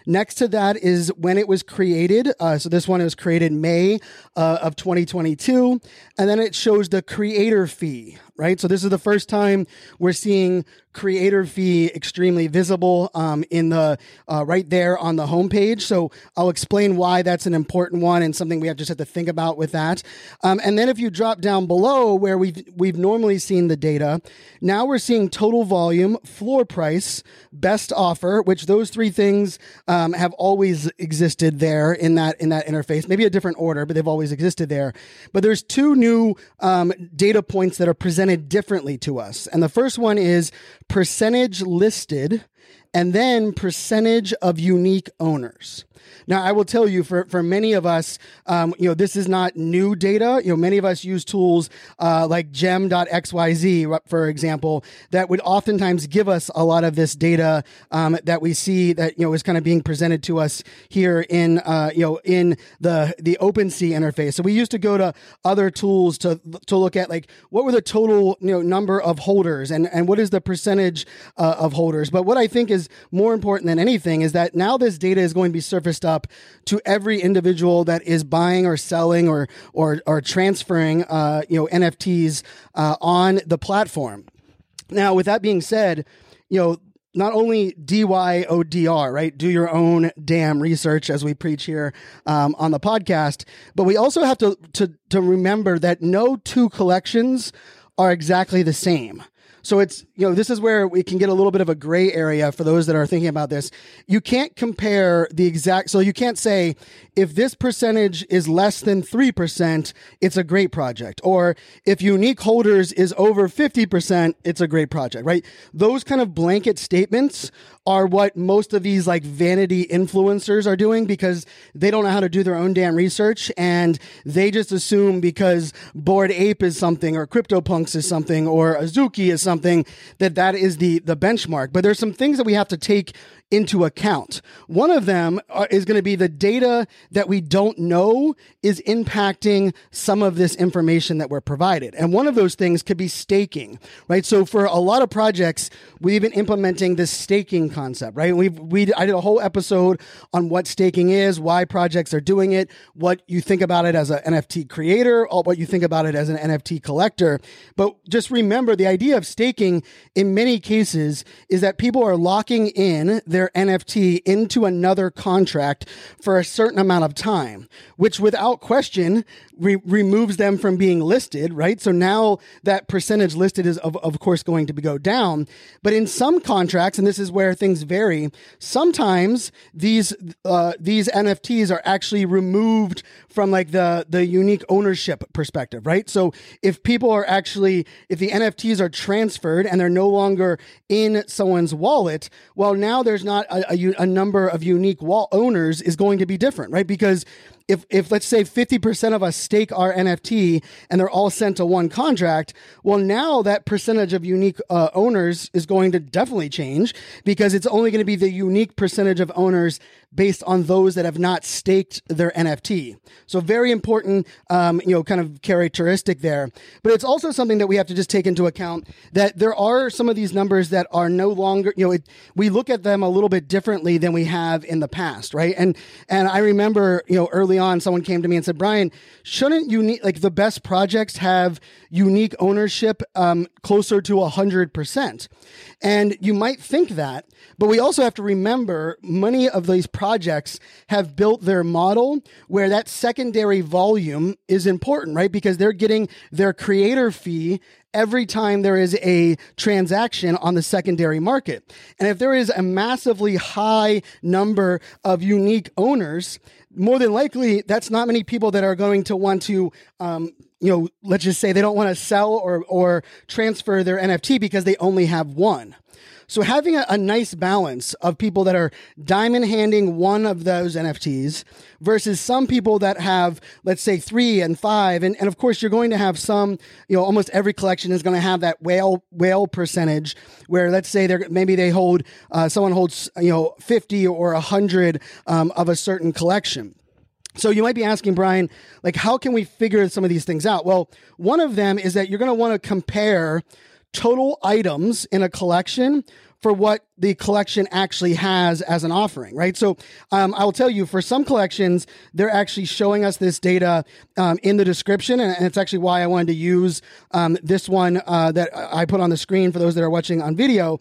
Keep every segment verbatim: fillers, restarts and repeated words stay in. Next to that is when it was created. Uh, so this one was created May uh, of twenty twenty-two. And then it shows the creator fee, right? So this is the first time we're seeing creator fee extremely visible um, in the uh, right there on the homepage. So I'll explain why that's an important one and something we have just have to think about with that. Um, and then if you drop down below where we've, we've normally seen the data, now we're seeing total volume, floor price, best offer, which those three things... Uh, um, have always existed there in that in that interface, maybe a different order, but they've always existed there. But there's two new um, data points that are presented differently to us. And the first one is percentage listed and then percentage of unique owners. Now, I will tell you, for, for many of us, um, you know, this is not new data. You know, many of us use tools uh, like gem dot x y z, for example, that would oftentimes give us a lot of this data um, that we see that, you know, is kind of being presented to us here in, uh, you know, in the, the OpenSea interface. So we used to go to other tools to to look at, like, what were the total, you know, number of holders and, and what is the percentage uh, of holders. But what I think is more important than anything is that now this data is going to be surfaced up to every individual that is buying or selling or or, or transferring uh, you know N F Ts uh, on the platform. Now, with that being said, you know, not only D Y O D R, right? Do your own damn research, as we preach here um, on the podcast. But we also have to, to to remember that no two collections are exactly the same. So it's, you know, this is where we can get a little bit of a gray area for those that are thinking about this. You can't compare the exact, so you can't say if this percentage is less than three percent, it's a great project. Or if unique holders is over fifty percent, it's a great project, right? Those kind of blanket statements are what most of these like vanity influencers are doing because they don't know how to do their own damn research. And they just assume because Bored Ape is something or CryptoPunks is something or Azuki is something. something that that is the the benchmark. But there's some things that we have to take into account. One of them are, is going to be the data that we don't know is impacting some of this information that we're provided. And one of those things could be staking, right? So for a lot of projects, we've been implementing this staking concept, right? We've, we I did a whole episode on what staking is, why projects are doing it, what you think about it as an N F T creator, or what you think about it as an N F T collector. But just remember, the idea of staking in many cases is that people are locking in their N F T into another contract for a certain amount of time, which without question re- removes them from being listed, right? So now that percentage listed is of, of course going to be go down. But in some contracts, and this is where things vary, sometimes these uh, these N F Ts are actually removed from like the, the unique ownership perspective, right? So if people are actually, if the N F Ts are transferred and they're no longer in someone's wallet, well, now there's not a, a, a number of unique wall owners is going to be different, right? Because if, if let's say fifty percent of us stake our N F T and they're all sent to one contract, well, now that percentage of unique uh, owners is going to definitely change because it's only going to be the unique percentage of owners based on those that have not staked their N F T. So very important, um, you know, kind of characteristic there. But it's also something that we have to just take into account that there are some of these numbers that are no longer, you know, it, we look at them a little bit differently than we have in the past, right? And and I remember, you know, early on, someone came to me and said, Brian, shouldn't you need, like, the best projects have unique ownership um, closer to one hundred percent? And you might think that, but we also have to remember many of these projects have built their model where that secondary volume is important, right? Because they're getting their creator fee every time there is a transaction on the secondary market. And if there is a massively high number of unique owners, more than likely, that's not many people that are going to want to, um, you know, let's just say they don't want to sell or or transfer their N F T because they only have one. So having a, a nice balance of people that are diamond handing one of those N F Ts versus some people that have, let's say, three and five. And, and of course, you're going to have some, you know, almost every collection is going to have that whale whale percentage where, let's say, they're maybe they hold uh, someone holds, you know, fifty or one hundred um, of a certain collection. So you might be asking, Brian, like, how can we figure some of these things out? Well, one of them is that you're going to want to compare total items in a collection for what the collection actually has as an offering, right? So um, I'll tell you, for some collections, they're actually showing us this data um, in the description, and, and it's actually why I wanted to use um, this one uh, that I put on the screen for those that are watching on video,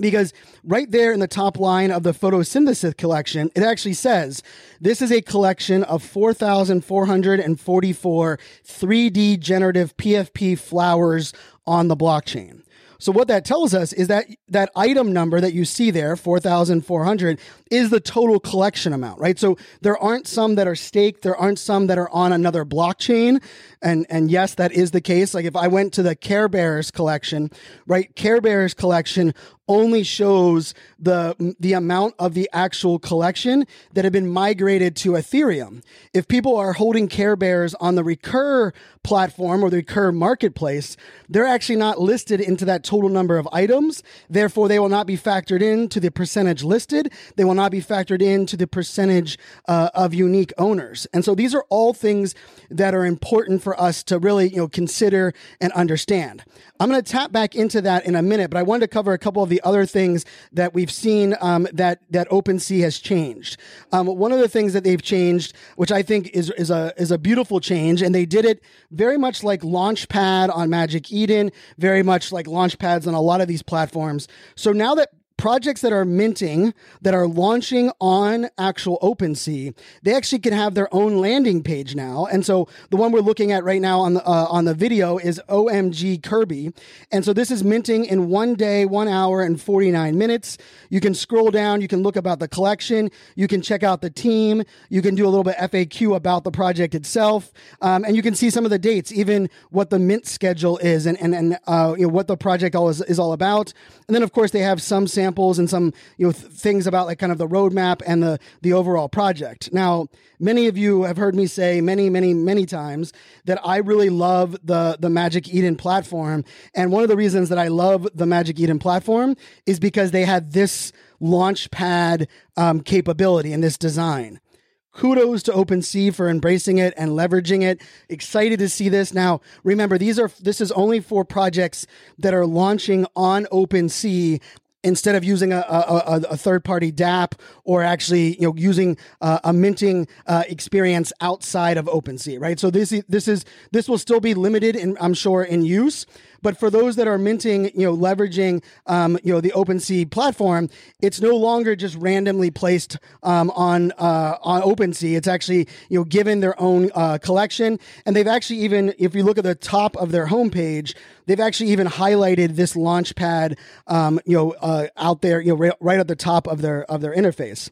because right there in the top line of the Photosynthesis collection, it actually says, this is a collection of four thousand four hundred forty-four three D generative P F P flowers on the blockchain. So what that tells us is that that item number that you see there, four thousand four hundred, is the total collection amount, right? So there aren't some that are staked. There aren't some that are on another blockchain. And, and yes, that is the case. Like if I went to the Care Bears collection, right? Care Bears collection only shows the, the amount of the actual collection that have been migrated to Ethereum. If people are holding Care Bears on the Recur platform or the Recur marketplace, they're actually not listed into that total number of items. Therefore, they will not be factored into the percentage listed. They will not be factored into the percentage uh, of unique owners. And so these are all things that are important for us to really, you know, consider and understand. I'm going to tap back into that in a minute, but I wanted to cover a couple of the other things that we've seen um, that, that OpenSea has changed. Um, one of the things that they've changed, which I think is, is a, is a beautiful change, and they did it very much like Launchpad on Magic Eden, very much like Launchpads on a lot of these platforms. So now that projects that are minting, that are launching on actual OpenSea, they actually can have their own landing page now. And so the one we're looking at right now on the uh, on the video is O M G Kirby. And so this is minting in one day, one hour, and forty-nine minutes. You can scroll down. You can look about the collection. You can check out the team. You can do a little bit F A Q about the project itself. Um, and you can see some of the dates, even what the mint schedule is and, and, and uh, you know, what the project all is, is all about. And then, of course, they have some samples and some you know th- things about like kind of the roadmap and the the overall project. Now, many of you have heard me say many, many, many times that I really love the the Magic Eden platform, and one of the reasons that I love the Magic Eden platform is because they had this Launchpad um, capability and this design. Kudos to OpenSea for embracing it and leveraging it. Excited to see this. Now, remember, these are this is only for projects that are launching on OpenSea, instead of using a, a, a third-party dApp or actually, you know, using uh, a minting uh, experience outside of OpenSea, right? So this this is this will still be limited, in, I'm sure, in use. But for those that are minting, you know, leveraging, um, you know, the OpenSea platform, it's no longer just randomly placed um, on uh, on OpenSea. It's actually, you know, given their own uh, collection, and they've actually even, if you look at the top of their homepage, they've actually even highlighted this Launchpad, um, you know, uh, out there, you know, right, right at the top of their of their interface.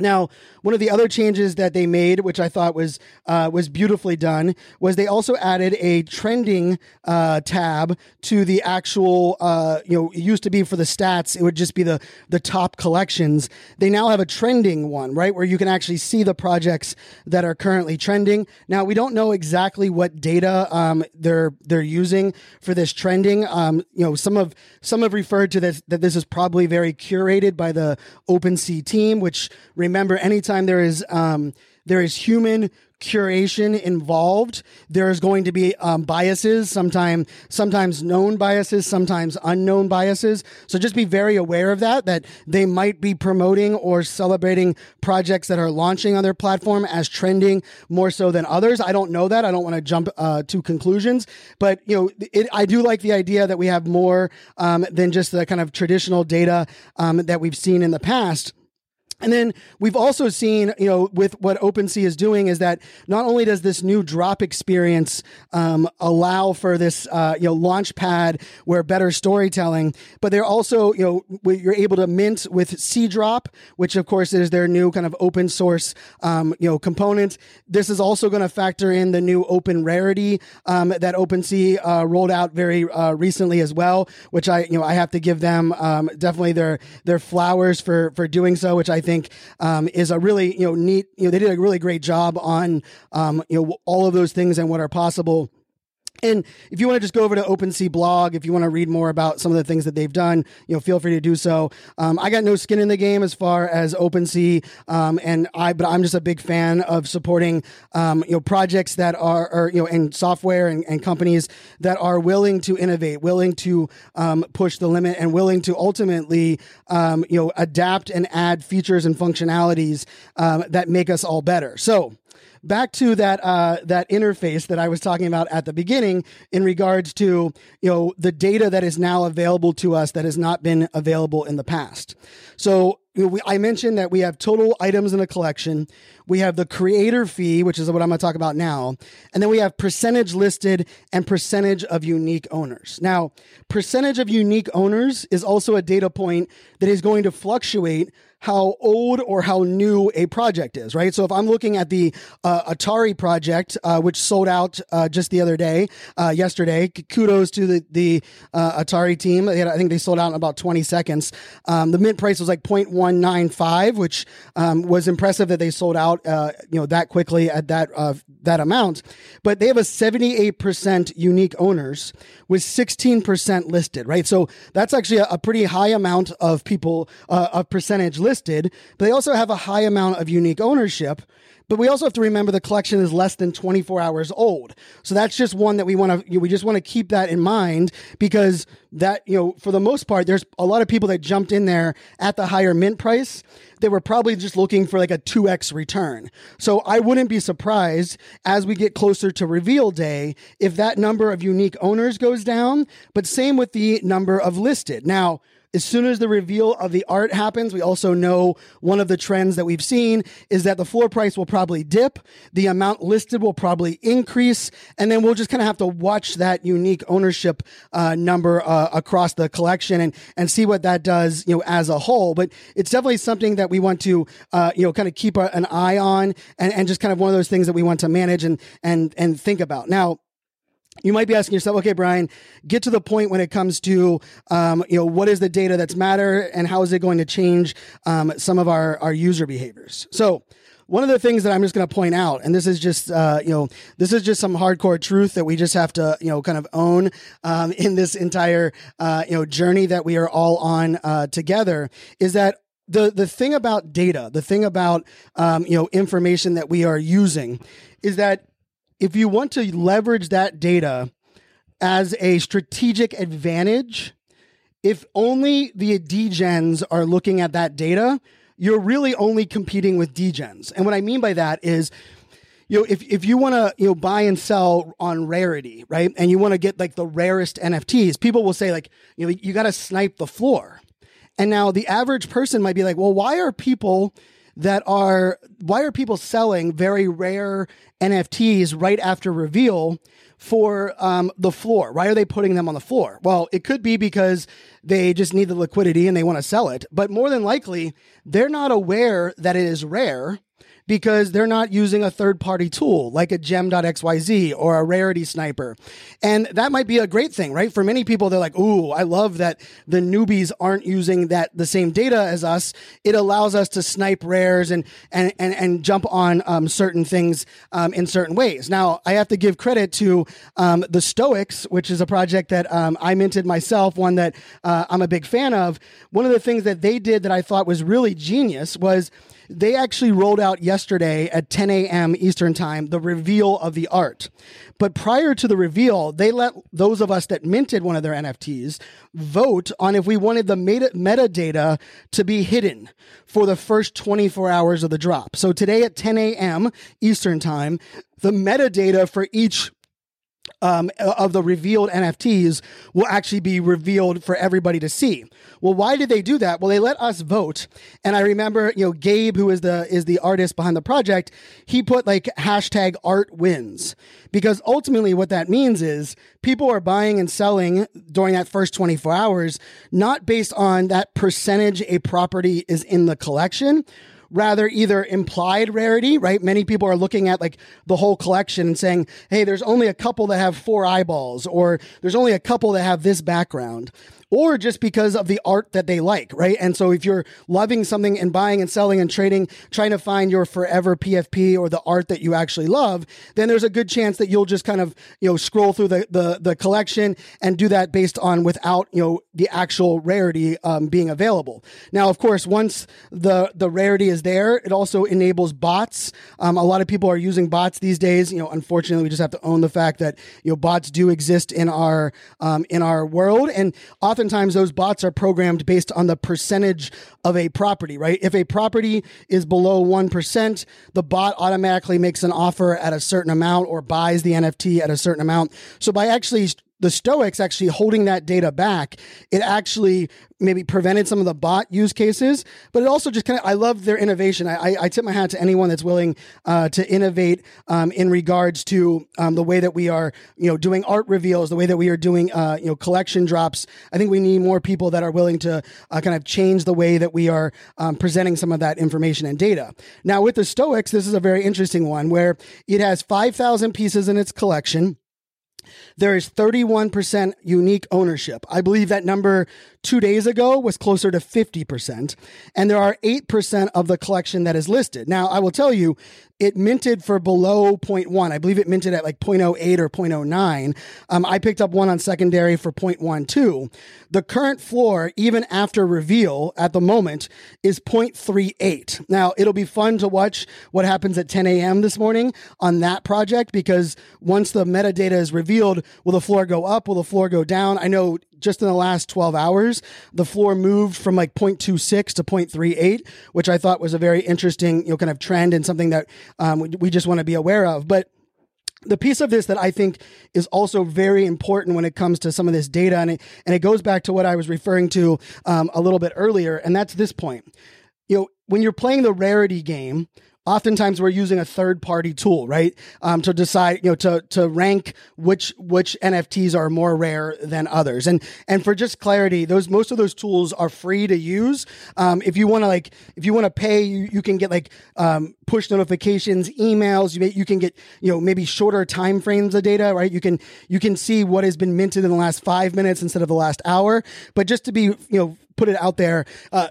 Now, one of the other changes that they made, which I thought was uh, was beautifully done, was they also added a trending uh, tab to the actual. Uh, you know, it used to be for the stats; it would just be the the top collections. They now have a trending one, right, where you can actually see the projects that are currently trending. Now, we don't know exactly what data um, they're they're using for this trending. Um, you know, some of some have referred to this that this is probably very curated by the OpenSea team, which. Remember, anytime there is um, there is human curation involved, there is going to be um, biases, sometimes sometimes known biases, sometimes unknown biases. So just be very aware of that, that they might be promoting or celebrating projects that are launching on their platform as trending more so than others. I don't know that. I don't want to jump uh, to conclusions. But, you know, it, I do like the idea that we have more um, than just the kind of traditional data um, that we've seen in the past. And then we've also seen, you know, with what OpenSea is doing is that not only does this new drop experience um, allow for this, uh, you know, Launchpad where better storytelling, but they're also, you know, you're able to mint with C drop, which of course is their new kind of open source, um, you know, component. This is also going to factor in the new open rarity um, that OpenSea uh, rolled out very uh, recently as well, which I, you know, I have to give them um, definitely their their flowers for for doing so, which I think think um, is a really, you know, neat, you know, they did a really great job on, um, you know, all of those things and what are possible. And if you want to just go over to OpenSea blog, if you want to read more about some of the things that they've done, you know, feel free to do so. Um, I got no skin in the game as far as OpenSea, um, and I, but I'm just a big fan of supporting, um, you know, projects that are, or, you know, and software and, and companies that are willing to innovate, willing to um, push the limit, and willing to ultimately, um, you know, adapt and add features and functionalities um, that make us all better. So. Back to that uh, that interface that I was talking about at the beginning in regards to, you know, the data that is now available to us that has not been available in the past. So I mentioned that we have total items in a collection. We have the creator fee, which is what I'm going to talk about now. And then we have percentage listed and percentage of unique owners. Now, percentage of unique owners is also a data point that is going to fluctuate how old or how new a project is, right? So if I'm looking at the uh, Atari project, uh, which sold out uh, just the other day, uh, yesterday, kudos to the, the uh, Atari team. They had, I think they sold out in about twenty seconds. Um, the mint price was like zero point one nine five, which um, was impressive that they sold out uh, you know, that quickly at that, uh, that amount. But they have a seventy-eight percent unique owners with sixteen percent listed, right? So that's actually a, a pretty high amount of people, uh, of percentage listed. listed, but they also have a high amount of unique ownership. But we also have to remember the collection is less than twenty-four hours old. So that's just one that we want to, we just want to keep that in mind, because that, you know, for the most part, there's a lot of people that jumped in there at the higher mint price that were probably just looking for like a two X return. So I wouldn't be surprised as we get closer to reveal day if that number of unique owners goes down, but same with the number of listed. Now, as soon as the reveal of the art happens, we also know one of the trends that we've seen is that the floor price will probably dip, the amount listed will probably increase, and then we'll just kind of have to watch that unique ownership uh, number uh, across the collection and and see what that does, you know, as a whole. But it's definitely something that we want to, uh, you know, kind of keep a, an eye on, and, and just kind of one of those things that we want to manage and and and think about. Now, you might be asking yourself, okay, Brian, get to the point when it comes to, um, you know, what is the data that's matter and how is it going to change um, some of our, our user behaviors? So one of the things that I'm just going to point out, and this is just, uh, you know, this is just some hardcore truth that we just have to, you know, kind of own um, in this entire, uh, you know, journey that we are all on uh, together, is that the the thing about data, the thing about, um, you know, information that we are using is that if you want to leverage that data as a strategic advantage, if only the degens are looking at that data, you're really only competing with degens. And what I mean by that is, you know, if, if you want to, you know, buy and sell on rarity, right? And you want to get like the rarest N F Ts, people will say like, you know, you got to snipe the floor. And now the average person might be like, well, why are people that are, why are people selling very rare N F Ts right after reveal for um, the floor? Why are they putting them on the floor? Well, it could be because they just need the liquidity and they want to sell it. But more than likely, they're not aware that it is rare, because they're not using a third-party tool like a gem dot x y z or a rarity sniper. And that might be a great thing, right? For many people, they're like, ooh, I love that the newbies aren't using that the same data as us. It allows us to snipe rares and and and, and jump on um, certain things um, in certain ways. Now, I have to give credit to um, the Stoics, which is a project that um, I minted myself, one that uh, I'm a big fan of. One of the things that they did that I thought was really genius was they actually rolled out yesterday at ten a.m. Eastern time the reveal of the art. But prior to the reveal, they let those of us that minted one of their N F Ts vote on if we wanted the meta- metadata to be hidden for the first twenty-four hours of the drop. So today at ten a.m. Eastern time, the metadata for each Um, of the revealed N F Ts will actually be revealed for everybody to see. Well, why did they do that? Well, they let us vote. And I remember, you know, Gabe, who is the is the artist behind the project, he put like hashtag art wins, because ultimately what that means is people are buying and selling during that first twenty-four hours, not based on that percentage a property is in the collection, rather either implied rarity, right? Many people are looking at like the whole collection and saying, hey, there's only a couple that have four eyeballs, or there's only a couple that have this background, or just because of the art that they like, right? And so if you're loving something and buying and selling and trading, trying to find your forever P F P or the art that you actually love, then there's a good chance that you'll just kind of, you know, scroll through the, the, the collection and do that based on without, you know, the actual rarity um, being available. Now, of course, once the, the rarity is there, it also enables bots. Um, a lot of people are using bots these days. You know, unfortunately, we just have to own the fact that, you know, bots do exist in our, um, in our world. And often Oftentimes, those bots are programmed based on the percentage of a property, right? If a property is below one percent, the bot automatically makes an offer at a certain amount or buys the N F T at a certain amount. So by actually the Stoics actually holding that data back, it actually maybe prevented some of the bot use cases, but it also just kind of, I love their innovation. I, I, I tip my hat to anyone that's willing uh, to innovate um, in regards to um, the way that we are, you know, doing art reveals, the way that we are doing, uh, you know, collection drops. I think we need more people that are willing to uh, kind of change the way that we are um, presenting some of that information and data. Now with the Stoics, this is a very interesting one where it has five thousand pieces in its collection. There is thirty-one percent unique ownership. I believe that number two days ago was closer to fifty percent. And there are eight percent of the collection that is listed. Now, I will tell you, it minted for below zero point one. I believe it minted at like zero point zero eight or zero point zero nine. Um, I picked up one on secondary for zero point one two. The current floor, even after reveal at the moment, is zero point three eight. Now, it'll be fun to watch what happens at ten a.m. this morning on that project, because once the metadata is revealed, will the floor go up? Will the floor go down? I know just in the last twelve hours, the floor moved from like zero point two six to zero point three eight, which I thought was a very interesting, you know, kind of trend and something that um, we just want to be aware of. But the piece of this that I think is also very important when it comes to some of this data, and it, and it goes back to what I was referring to um, a little bit earlier, and that's this point. You know, when you're playing the rarity game, oftentimes we're using a third-party tool, right, um, to decide, you know, to to rank which which N F Ts are more rare than others. And and for just clarity, those most of those tools are free to use. Um, if you want to like, if you want to pay, you, you can get like um, push notifications, emails. You may, you can get, you know, maybe shorter time frames of data, right? You can you can see what has been minted in the last five minutes instead of the last hour. But just to be, you know, put it out there. Uh,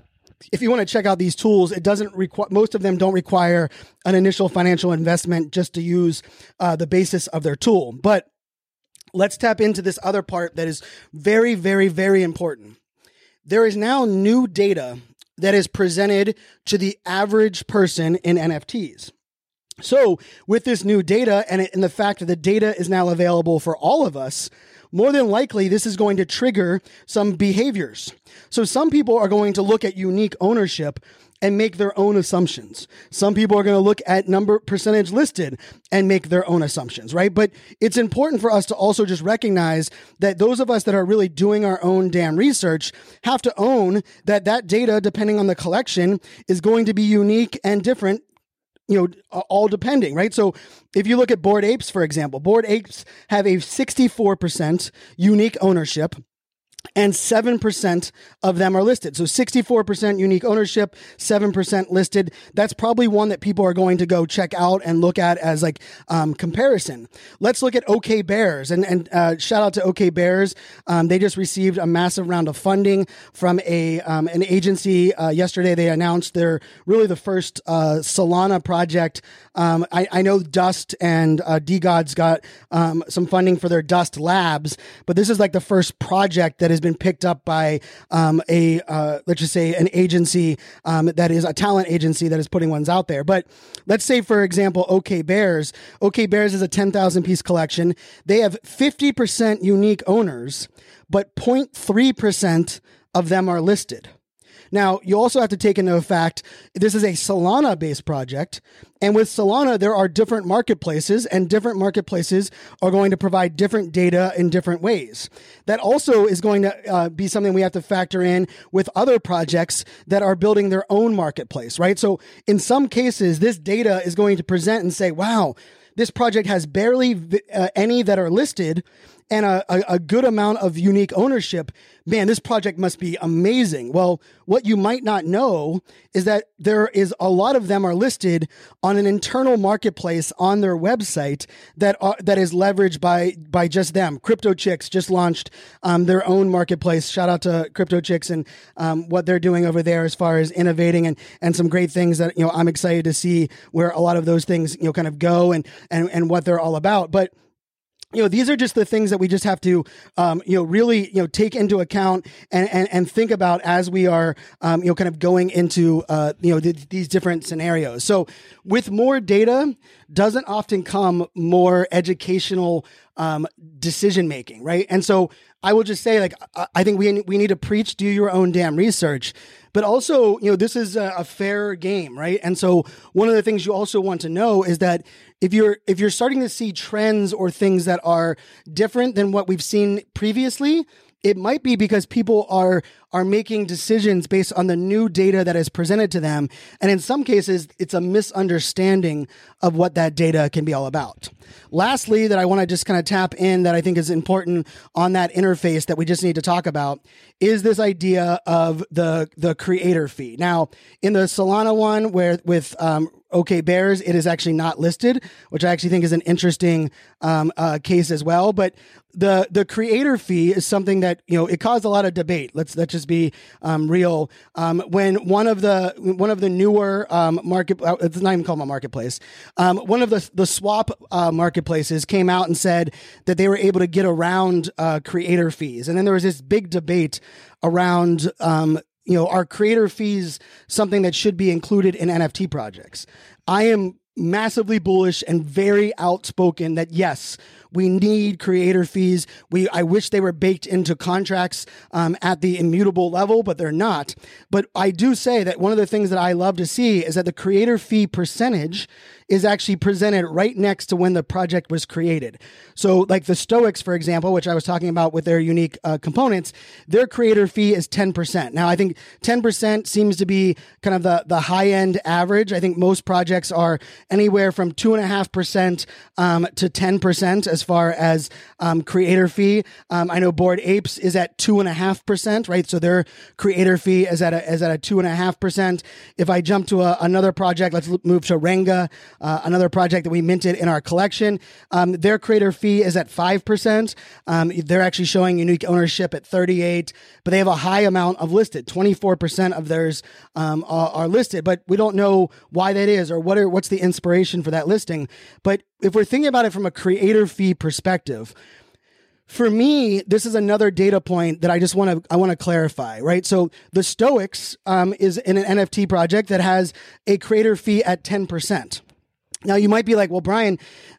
If you want to check out these tools, it doesn't require, most of them don't require an initial financial investment just to use uh, the basis of their tool. But let's tap into this other part that is very, very, very important. There is now new data that is presented to the average person in N F Ts. So with this new data and, it, and the fact that the data is now available for all of us, more than likely, this is going to trigger some behaviors. So some people are going to look at unique ownership and make their own assumptions. Some people are going to look at number percentage listed and make their own assumptions, right? But it's important for us to also just recognize that those of us that are really doing our own damn research have to own that that data, depending on the collection, is going to be unique and different, you know, all depending, right? So if you look at Bored Apes, for example, Bored Apes have a sixty-four percent unique ownership and seven percent of them are listed. So sixty-four percent unique ownership, seven percent listed. That's probably one that people are going to go check out and look at as like um, comparison. Let's look at OK Bears and, and uh, shout out to OK Bears. Um, they just received a massive round of funding from a um, an agency. Uh, yesterday, they announced they're really the first uh, Solana project. Um, I, I know Dust and uh, D Gods got um, some funding for their Dust Labs, but this is like the first project that is has been picked up by um, a, uh, let's just say an agency um, that is a talent agency that is putting ones out there. But let's say, for example, OK Bears. OK Bears is a ten thousand piece collection. They have fifty percent unique owners, but zero point three percent of them are listed. Now, you also have to take into effect, this is a Solana-based project. And with Solana, there are different marketplaces, and different marketplaces are going to provide different data in different ways. That also is going to uh, be something we have to factor in with other projects that are building their own marketplace, right? So in some cases, this data is going to present and say, wow, this project has barely uh, any that are listed and a, a, a good amount of unique ownership. Man, this project must be amazing. Well, what you might not know is that there is a lot of them are listed on an internal marketplace on their website that are, that is leveraged by by just them. CryptoChicks just launched um, their own marketplace. Shout out to CryptoChicks and um, what they're doing over there as far as innovating and, and some great things that, you know, I'm excited to see where a lot of those things, you know, kind of go and and, and what they're all about. But you know, these are just the things that we just have to, um, you know, really, you know, take into account and, and, and think about as we are, um, you know, kind of going into, uh, you know, th- these different scenarios. So with more data doesn't often come more educational um, decision making, right? And so I will just say, like, I think we we need to preach do your own damn research. But also, you know, this is a, a fair game, right? And so one of the things you also want to know is that if you're if you're starting to see trends or things that are different than what we've seen previously, it might be because people are are making decisions based on the new data that is presented to them. And in some cases, it's a misunderstanding of what that data can be all about. Lastly, that I want to just kind of tap in that I think is important on that interface that we just need to talk about is this idea of the the creator fee. Now, in the Solana one where with um, OK Bears, it is actually not listed, which I actually think is an interesting um, uh, case as well. But the the creator fee is something that, you know, it caused a lot of debate. Let's let's just be um, real. Um, when one of the one of the newer um, market, it's not even called my marketplace. Um, one of the the swap uh, marketplaces came out and said that they were able to get around uh, creator fees, and then there was this big debate around. Um, You know, are creator fees something that should be included in N F T projects? I am massively bullish and very outspoken that yes, we need creator fees. We I wish they were baked into contracts um, at the immutable level, but they're not. But I do say that one of the things that I love to see is that the creator fee percentage is actually presented right next to when the project was created. So like the Stoics, for example, which I was talking about with their unique uh, components, their creator fee is ten percent. Now, I think ten percent seems to be kind of the, the high-end average. I think most projects are anywhere from two point five percent um, to ten percent as far as um, creator fee. Um, I know Bored Apes is at two point five percent, right? So their creator fee is at a, is at a two point five percent. If I jump to a, another project, let's move to Renga, Uh, another project that we minted in our collection. Um, their creator fee is at five percent. Um, they're actually showing unique ownership at thirty-eight, but they have a high amount of listed. twenty-four percent of theirs um, are, are listed, but we don't know why that is or what are, what's the inspiration for that listing. But if we're thinking about it from a creator fee perspective, for me, this is another data point that I just want to I want to clarify, right? So the Stoics um, is in an N F T project that has a creator fee at ten percent. Now, you might be like, well, Brian,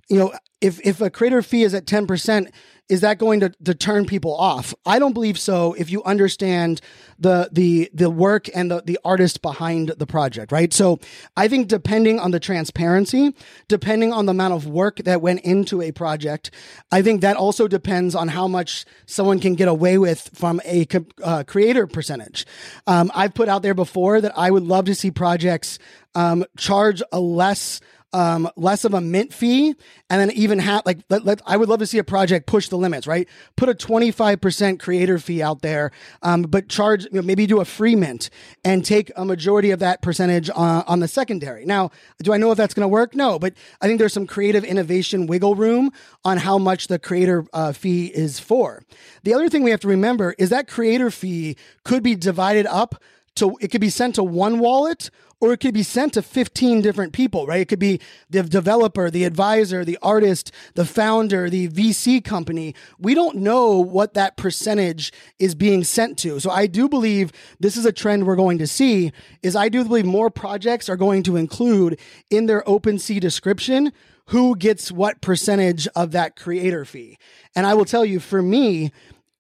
you know, if, if a creator fee is at ten percent, is that going to, to turn people off? I don't believe so if you understand the the the work and the, the artist behind the project, right? So I think depending on the transparency, depending on the amount of work that went into a project, I think that also depends on how much someone can get away with from a uh, creator percentage. Um, I've put out there before that I would love to see projects um, charge a less Um, less of a mint fee, and then even have like let, let, I would love to see a project push the limits, right? Put a twenty-five percent creator fee out there, um, but charge, you know, maybe do a free mint and take a majority of that percentage on, on the secondary. Now, do I know if that's going to work? No, but I think there's some creative innovation wiggle room on how much the creator uh, fee is for. The other thing we have to remember is that creator fee could be divided up. So it could be sent to one wallet or it could be sent to fifteen different people, right? It could be the developer, the advisor, the artist, the founder, the V C company. We don't know what that percentage is being sent to. So I do believe this is a trend we're going to see is I do believe more projects are going to include in their OpenSea description who gets what percentage of that creator fee. And I will tell you, for me,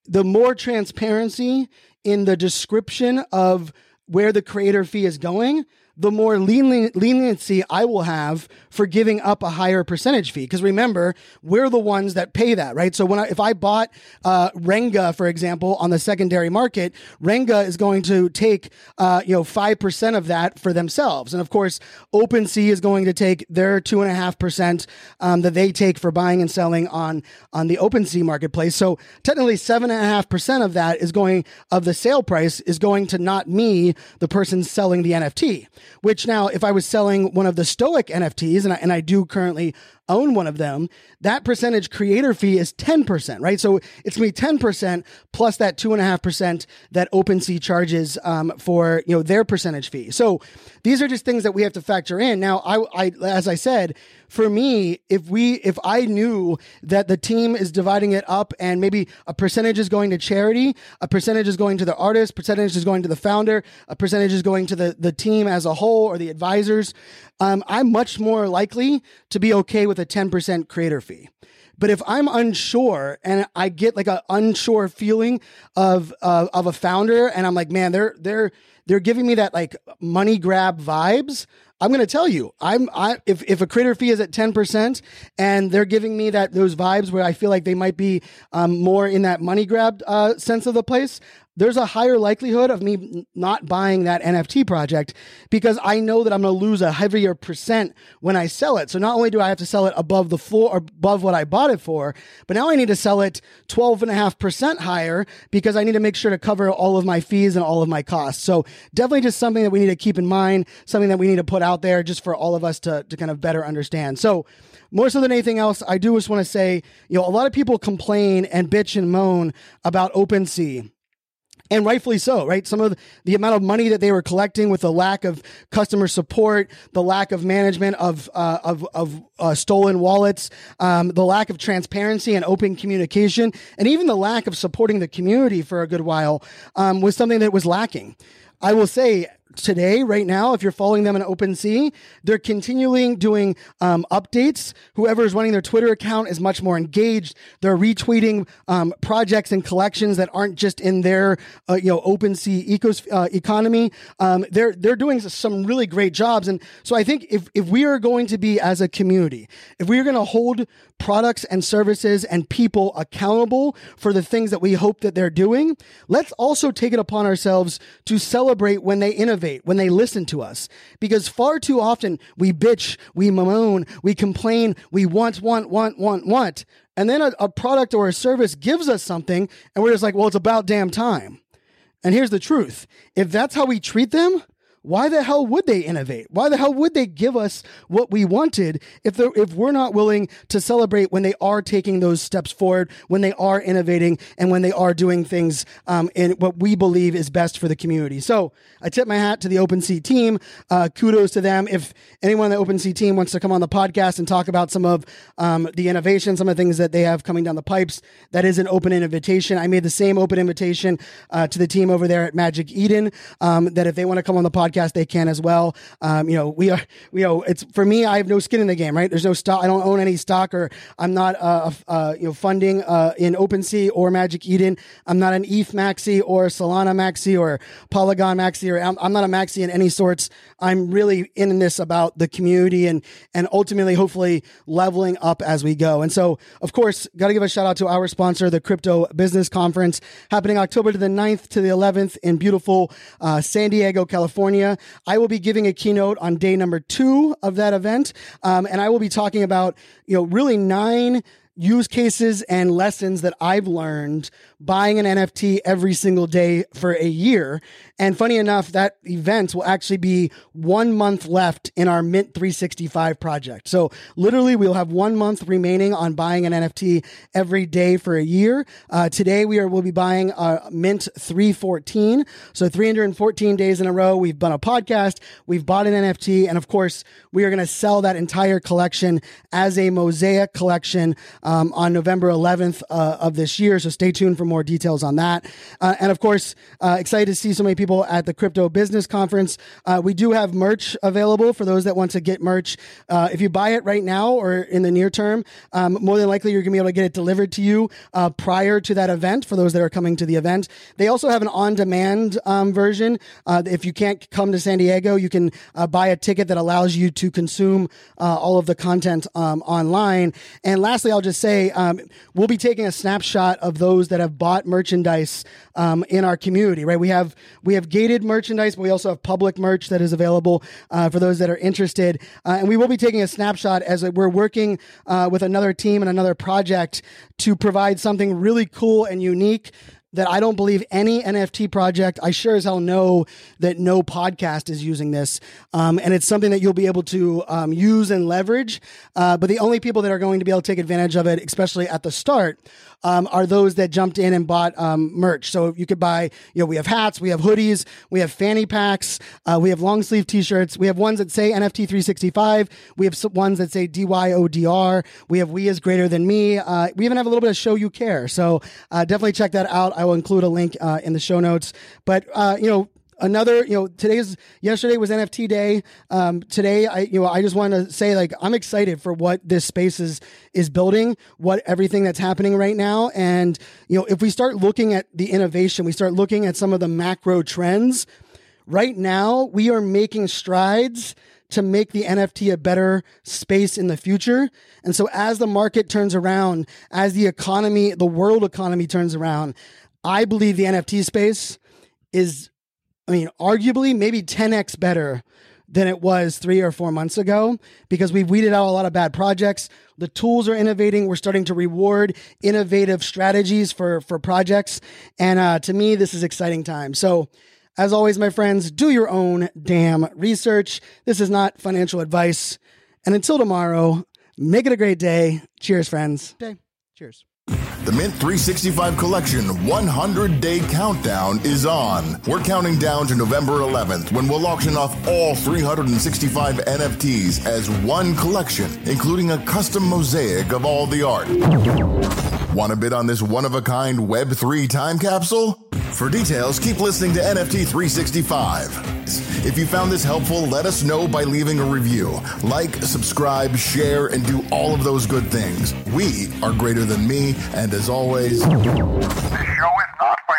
the more transparency in the description of where the creator fee is going, the more leniency I will have for giving up a higher percentage fee. Because remember, we're the ones that pay that, right? So when I, if I bought uh, Renga, for example, on the secondary market, Renga is going to take uh, you know five percent of that for themselves. And of course, OpenSea is going to take their two point five percent um, that they take for buying and selling on, on the OpenSea marketplace. So technically seven point five percent of that is going, of the sale price is going to not me, the person selling the N F T. Which now, if I was selling one of the Stoic N F Ts, and I, and I do currently own one of them, that percentage creator fee is ten percent, right? So it's going to be ten percent plus that two point five percent that OpenSea charges um, for, you know, their percentage fee. So these are just things that we have to factor in. Now, I, I as I said, for me, if we, if I knew that the team is dividing it up and maybe a percentage is going to charity, a percentage is going to the artist, percentage is going to the founder, a percentage is going to the, the team as a whole or the advisors, um, I'm much more likely to be okay with a ten percent creator fee. But if I'm unsure and I get like an unsure feeling of uh, of a founder and I'm like, man, they're they're they're giving me that like money grab vibes. I'm going to tell you, I'm, I, if, if a creator fee is at ten percent and they're giving me that, those vibes where I feel like they might be um, more in that money grab uh, sense of the place, there's a higher likelihood of me not buying that N F T project because I know that I'm going to lose a heavier percent when I sell it. So not only do I have to sell it above the floor or above what I bought it for, but now I need to sell it twelve and a half percent higher because I need to make sure to cover all of my fees and all of my costs. So definitely just something that we need to keep in mind, something that we need to put out out there just for all of us to, to kind of better understand. So more so than anything else, I do just want to say, you know, a lot of people complain and bitch and moan about OpenSea. And rightfully so, right? Some of the amount of money that they were collecting with the lack of customer support, the lack of management of uh, of, of uh, stolen wallets, um, the lack of transparency and open communication, and even the lack of supporting the community for a good while um, was something that was lacking. I will say today, right now, if you're following them on OpenSea, they're continually doing um, updates. Whoever is running their Twitter account is much more engaged. They're retweeting um, projects and collections that aren't just in their uh, you know OpenSea ecos- uh, economy. Um, they're they're doing some really great jobs. And so I think if if we are going to be as a community, if we are going to hold products and services and people accountable for the things that we hope that they're doing, let's also take it upon ourselves to celebrate when they innovate, when they listen to us. Because far too often we bitch, we moan, we complain, we want, want, want, want, want. And then a, a product or a service gives us something and we're just like, well, it's about damn time. And here's the truth. If that's how we treat them, why the hell would they innovate? Why the hell would they give us what we wanted if they're, if we're not willing to celebrate when they are taking those steps forward, when they are innovating, and when they are doing things um, in what we believe is best for the community? So I tip my hat to the OpenSea team. Uh, kudos to them. If anyone on the OpenSea team wants to come on the podcast and talk about some of um, the innovations, some of the things that they have coming down the pipes, that is an open invitation. I made the same open invitation uh, to the team over there at Magic Eden um, that if they want to come on the podcast, they can as well. Um, you know, we are, you know, it's for me, I have no skin in the game, right? There's no stock. I don't own any stock, or I'm not, uh, uh you know, funding, uh, in OpenSea or Magic Eden. I'm not an E T H maxi or Solana maxi or Polygon maxi, or I'm, I'm not a maxi in any sorts. I'm really in this about the community and, and ultimately, hopefully leveling up as we go. And so of course, got to give a shout out to our sponsor, the Crypto Business Conference, happening October to the ninth to the eleventh in beautiful, uh, San Diego, California. I will be giving a keynote on day number two of that event. Um, and I will be talking about, you know, really nine use cases and lessons that I've learned buying an N F T every single day for a year. And funny enough, that event will actually be one month left in our Mint three sixty-five project. So literally we'll have one month remaining on buying an N F T every day for a year. Uh, today we are, we'll be buying uh, Mint three fourteen. So three hundred fourteen days in a row, we've done a podcast, we've bought an N F T. And of course we are going to sell that entire collection as a mosaic collection Um, Um, on November eleventh uh, of this year. So stay tuned for more details on that. Uh, and of course, uh, excited to see so many people at the Crypto Business Conference. Uh, we do have merch available for those that want to get merch. Uh, if you buy it right now or in the near term, um, more than likely you're going to be able to get it delivered to you uh, prior to that event for those that are coming to the event. They also have an on-demand um, version. Uh, if you can't come to San Diego, you can uh, buy a ticket that allows you to consume uh, all of the content um, online. And lastly, I'll just say um, we'll be taking a snapshot of those that have bought merchandise um, in our community, right? We have we have gated merchandise, but we also have public merch that is available uh, for those that are interested. Uh, and we will be taking a snapshot as we're working uh, with another team and another project to provide something really cool and unique that I don't believe any N F T project, I sure as hell know that no podcast is using this. Um, and it's something that you'll be able to um, use and leverage. Uh, but the only people that are going to be able to take advantage of it, especially at the start, um, are those that jumped in and bought um, merch. So you could buy, you know, we have hats, we have hoodies, we have fanny packs, uh, we have long sleeve t-shirts. We have ones that say N F T three sixty-five. We have ones that say D Y O D R. We have We Is Greater Than Me. Uh, we even have a little bit of Show You Care. So uh, definitely check that out. I will include a link uh, in the show notes, but uh, you know, another, you know, today's yesterday was N F T day. Um, today, I, you know, I just want to say, like, I'm excited for what this space is, is building, what everything that's happening right now. And, you know, if we start looking at the innovation, we start looking at some of the macro trends. Right now, we are making strides to make the N F T a better space in the future. And so as the market turns around, as the economy, the world economy turns around, I believe the N F T space is, I mean, arguably maybe ten X better than it was three or four months ago, because we've weeded out a lot of bad projects. The tools are innovating. We're starting to reward innovative strategies for, for projects. And uh, to me, this is exciting time. So as always, my friends, do your own damn research. This is not financial advice. And until tomorrow, make it a great day. Cheers, friends. Okay. Cheers. The Mint three sixty-five Collection one hundred day Countdown is on. We're counting down to November eleventh, when we'll auction off all three hundred sixty-five N F Ts as one collection, including a custom mosaic of all the art. Want to bid on this one-of-a-kind web three time capsule? For details, keep listening to N F T three sixty-five. If you found this helpful, let us know by leaving a review. Like, subscribe, share, and do all of those good things. We are Greater Than Me, and as always, this show is not for